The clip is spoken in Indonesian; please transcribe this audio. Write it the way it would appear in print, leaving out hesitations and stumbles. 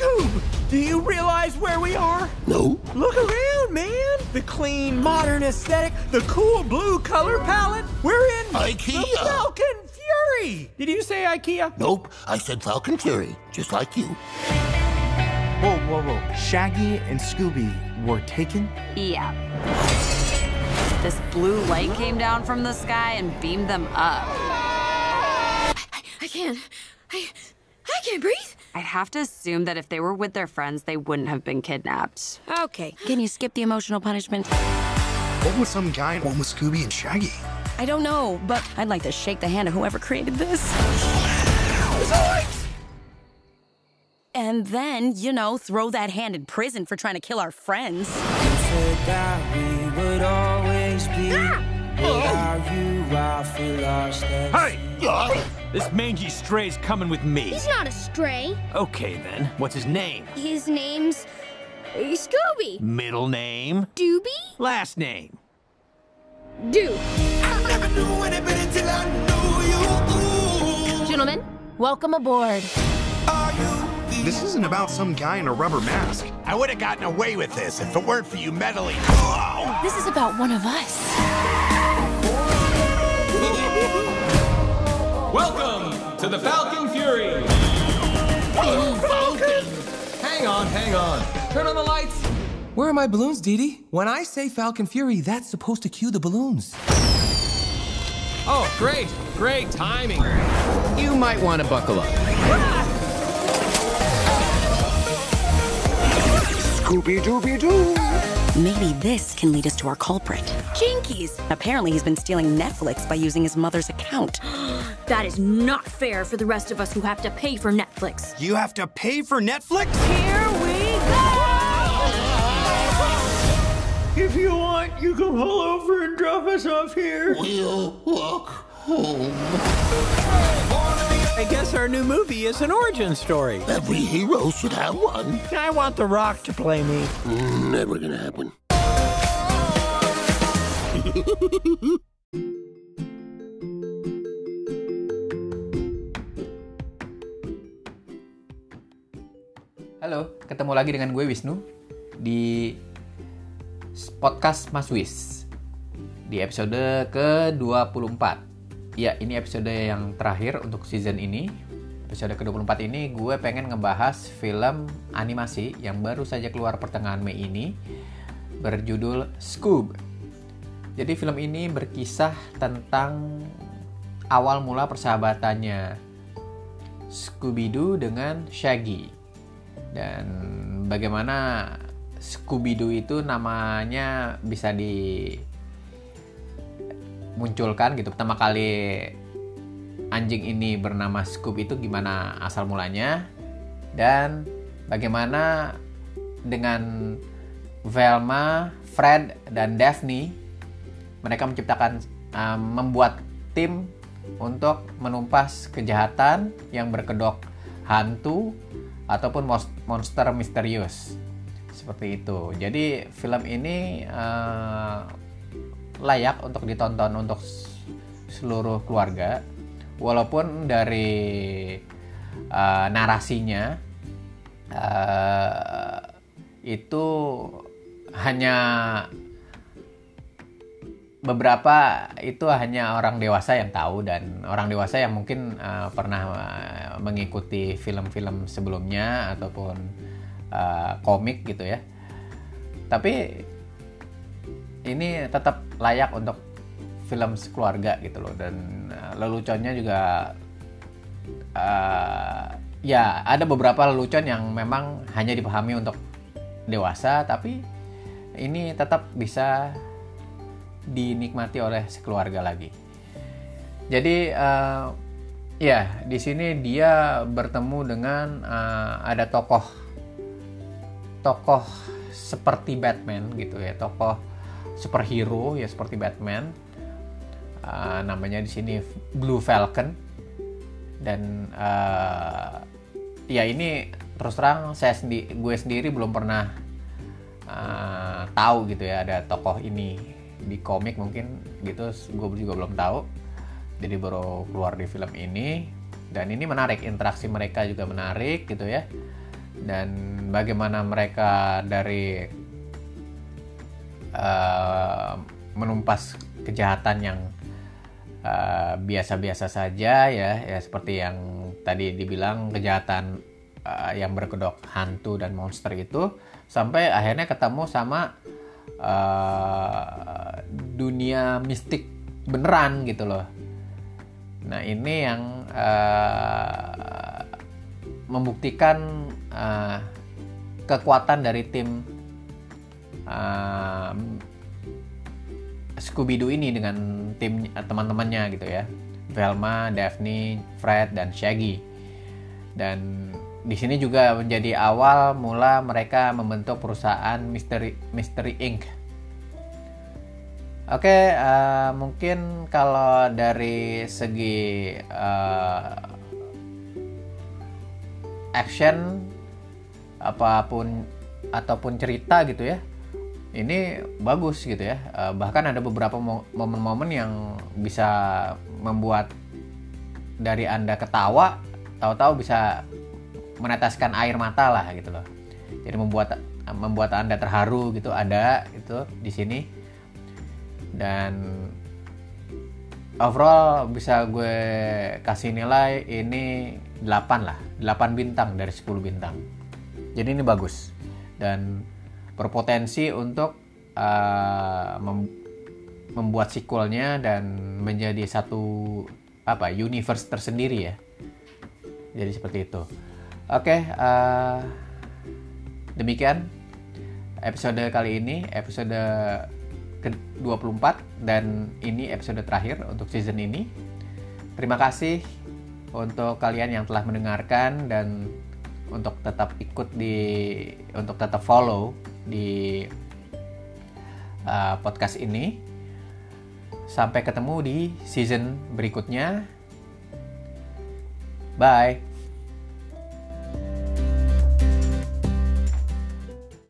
Scoob, do you realize where we are? No. Look around, man. The clean, modern aesthetic, the cool blue color palette. We're in IKEA. The Falcon Fury. Did you say IKEA? Nope, I said Falcon Fury, just like you. Whoa. Shaggy and Scooby were taken? Yeah. This blue light came down from the sky and beamed them up. I can't. I can't breathe. I'd have to assume that if they were with their friends, they wouldn't have been kidnapped. Okay. Can you skip the emotional punishment? What was some guy in one with Scooby and Shaggy? I don't know, but I'd like to shake the hand of whoever created this. And then, you know, throw that hand in prison for trying to kill our friends. You said that we would always be. Without you, I feel lost. Hey! This mangy stray's coming with me. He's not a stray. Okay, then. What's his name? His name's Scooby. Middle name? Doobie. Last name? Doob. I never knew anybody till I knew you. Gentlemen, welcome aboard. This isn't about some guy in a rubber mask. I would have gotten away with this if it weren't for you meddling. Oh. This is about one of us. Welcome to the Falcon Fury! Falcon! Hang on. Turn on the lights. Where are my balloons, Didi? When I say Falcon Fury, that's supposed to cue the balloons. Oh, great timing. You might want to buckle up. Scooby-Dooby-Doo! Maybe this can lead us to our culprit. Jinkies! Apparently he's been stealing Netflix by using his mother's account. That is not fair for the rest of us who have to pay for Netflix. You have to pay for Netflix? Here we go! If you want, you can pull over and drop us off here. We'll walk home. I guess our new movie is an origin story. Every hero should have one. I want The Rock to play me. Never gonna happen. Halo, ketemu lagi dengan gue Wisnu di Podcast Mas Wis di episode ke-24. Ya, ini episode yang terakhir untuk season ini. Episode ke-24 ini gue pengen ngebahas film animasi yang baru saja keluar pertengahan Mei ini berjudul Scoob. Jadi film ini berkisah tentang awal mula persahabatannya Scooby-Doo dengan Shaggy. Dan bagaimana Scooby-Doo itu namanya bisa dimunculkan gitu. Pertama kali anjing ini bernama Scoob itu gimana asal mulanya. Dan bagaimana dengan Velma, Fred, dan Daphne. Mereka menciptakan, membuat tim untuk menumpas kejahatan yang berkedok hantu ataupun monster misterius seperti itu. Jadi film ini layak untuk ditonton untuk seluruh keluarga, walaupun dari narasinya itu hanya beberapa itu hanya orang dewasa yang tahu dan orang dewasa yang mungkin pernah mengikuti film-film sebelumnya ataupun komik gitu ya. Tapi ini tetap layak untuk film sekeluarga gitu loh, dan leluconnya juga ya ada beberapa lelucon yang memang hanya dipahami untuk dewasa, tapi ini tetap bisa dinikmati oleh sekeluarga lagi. Jadi ya di sini dia bertemu dengan ada tokoh seperti Batman gitu ya, tokoh superhero ya seperti Batman. Namanya di sini Blue Falcon. Dan ya ini terus terang gue sendiri belum pernah tahu gitu ya ada tokoh ini di komik mungkin gitu, gue juga belum tahu. Jadi baru keluar di film ini, dan ini menarik, interaksi mereka juga menarik gitu ya. dan bagaimana mereka dari menumpas kejahatan yang biasa-biasa saja ya seperti yang tadi dibilang kejahatan yang berkedok hantu dan monster itu, sampai akhirnya ketemu sama dunia mistik beneran gitu loh. Nah ini yang membuktikan kekuatan dari tim Scooby-Doo ini dengan tim teman-temannya gitu ya, Velma, Daphne, Fred, dan Shaggy. Dan di sini juga menjadi awal mula mereka membentuk perusahaan Mystery Inc. Oke, mungkin kalau dari segi action ataupun cerita gitu ya, ini bagus gitu ya. Bahkan ada beberapa momen-momen yang bisa membuat dari Anda ketawa, tahu-tahu bisa menetaskan air mata lah gitu loh. Jadi membuat Anda terharu gitu, ada itu di sini. Dan overall bisa gue kasih nilai ini 8 bintang dari 10 bintang. Jadi ini bagus dan berpotensi untuk membuat sequelnya dan menjadi satu universe tersendiri ya. Jadi seperti itu. Oke, demikian episode kali ini, episode ke-24, dan ini episode terakhir untuk season ini. Terima kasih untuk kalian yang telah mendengarkan dan untuk tetap tetap follow di podcast ini. Sampai ketemu di season berikutnya. Bye.